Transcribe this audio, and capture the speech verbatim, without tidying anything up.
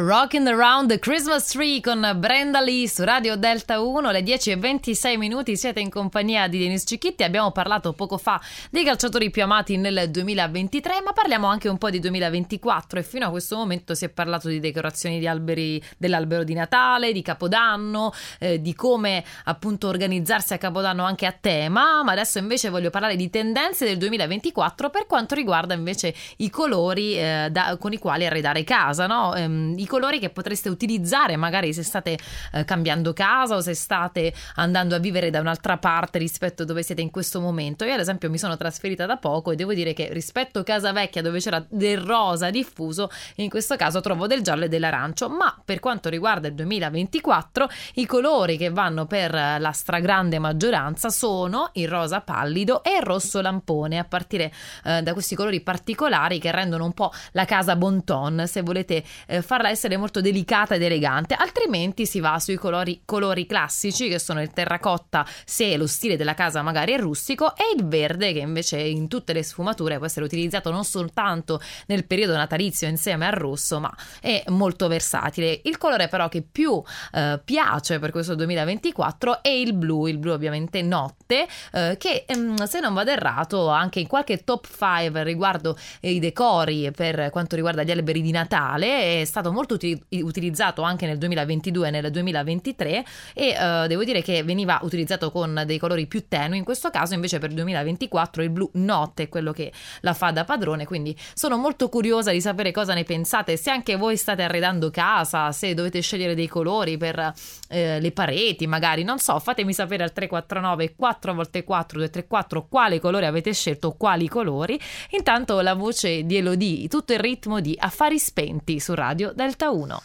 Rockin' Around the Christmas Tree con Brenda Lee su Radio Delta uno, le dieci e ventisei minuti, siete in compagnia di Denise Cicchitti. Abbiamo parlato poco fa dei calciatori più amati nel duemilaventitré, ma parliamo anche un po' di duemilaventiquattro, e fino a questo momento si è parlato di decorazioni di alberi, dell'albero di Natale, di Capodanno, eh, di come appunto organizzarsi a Capodanno anche a tema, ma adesso invece voglio parlare di tendenze del duemilaventiquattro per quanto riguarda invece i colori eh, da, con i quali arredare casa, no? Ehm, i colori che potreste utilizzare magari se state eh, cambiando casa o se state andando a vivere da un'altra parte rispetto a dove siete in questo momento. Io ad esempio mi sono trasferita da poco e devo dire che rispetto a casa vecchia, dove c'era del rosa diffuso, in questo caso trovo del giallo e dell'arancio. Ma per quanto riguarda il duemilaventiquattro, i colori che vanno per la stragrande maggioranza sono il rosa pallido e il rosso lampone, a partire eh, da questi colori particolari che rendono un po' la casa bon ton, se volete eh, farla essere molto delicata ed elegante. Altrimenti si va sui colori, colori classici, che sono il terracotta se lo stile della casa magari è rustico, e il verde, che invece in tutte le sfumature può essere utilizzato non soltanto nel periodo natalizio insieme al rosso, ma è molto versatile. Il colore però che più eh, piace per questo duemilaventiquattro è il blu, il blu ovviamente notte, eh, che ehm, se non vado errato anche in qualche top cinque riguardo i decori per quanto riguarda gli alberi di Natale è stato molto utilizzato anche nel duemilaventidue e nel duemilaventitré, e uh, devo dire che veniva utilizzato con dei colori più tenui. In questo caso invece per duemilaventiquattro il blu notte è quello che la fa da padrone, quindi sono molto curiosa di sapere cosa ne pensate, se anche voi state arredando casa, se dovete scegliere dei colori per eh, le pareti magari, non so, fatemi sapere al tre quattro nove quattro volte quattro due tre quattro quale colore avete scelto, quali colori. Intanto la voce di Elodie, tutto il ritmo di Affari Spenti su Radio Delta uno.